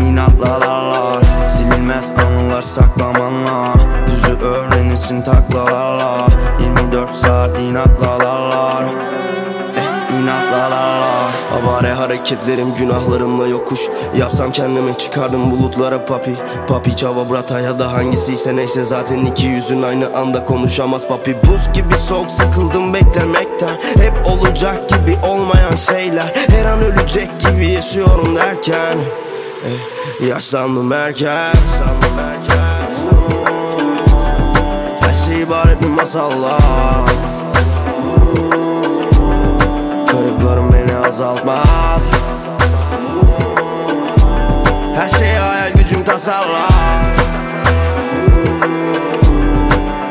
inatlalarlar. Silinmez anılar saklamanla, düzü öğrenirsin taklalarla. 24 saat inatlalarlar, inatlalarlar. Avare hareketlerim günahlarımla yokuş. Yapsam kendime çıkardım bulutlara papi. Papi çava brata ya da hangisiyse neyse, zaten iki yüzün aynı anda konuşamaz papi. Buz gibi soğuk, sıkıldım beklemekten. Hep olacak gibi olmayan şeyler, her an ölecek gibi yaşıyorum derken yaşlandım erken. Her şey ibaret bir masallar. Kayıplarım beni azaltmaz, her şeye hayal gücüm tasarlar.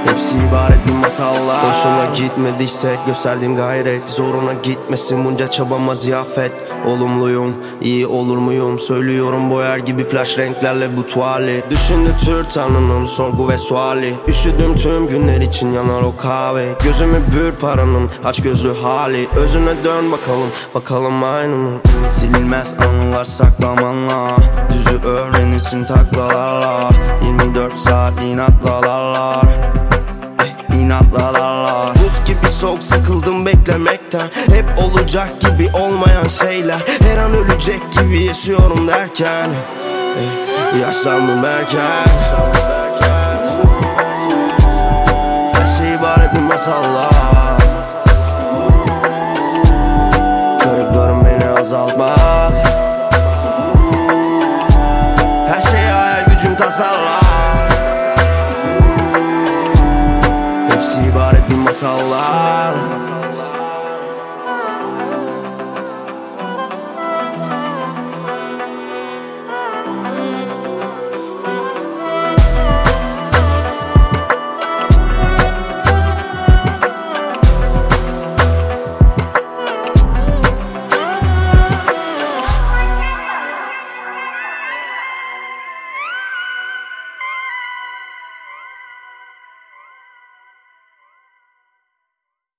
Hepsi ibaret bir masallar. Hoşuna gitmediyse gösterdiğim gayret, zoruna gitmesin bunca çabama ziyafet. Olumluyum, iyi olur muyum? Söylüyorum boyar gibi flash renklerle bu tuvali. Düşündürtür tanrının sorgu ve suali. Üşüdüm tüm günler için yanar o kahve. Gözümü bür paranın açgözlü hali. Özüne dön bakalım, bakalım aynı mı? Silinmez anılar saklamanla, düzü öğrenirsin taklalarla. 24 saat inatlalarlar, inatlalarlar. Buz gibi soğuk, sıkıldım beklemekten. Hep olacak gibi olmayan şeyler, her an ölecek gibi yaşıyorum derken yaşlandım erken. Her şey ibaret bir masallar. Kayıplarım beni azaltmaz, her şeye hayal gücüm tasarlar. Hepsi ibaret bir masallar.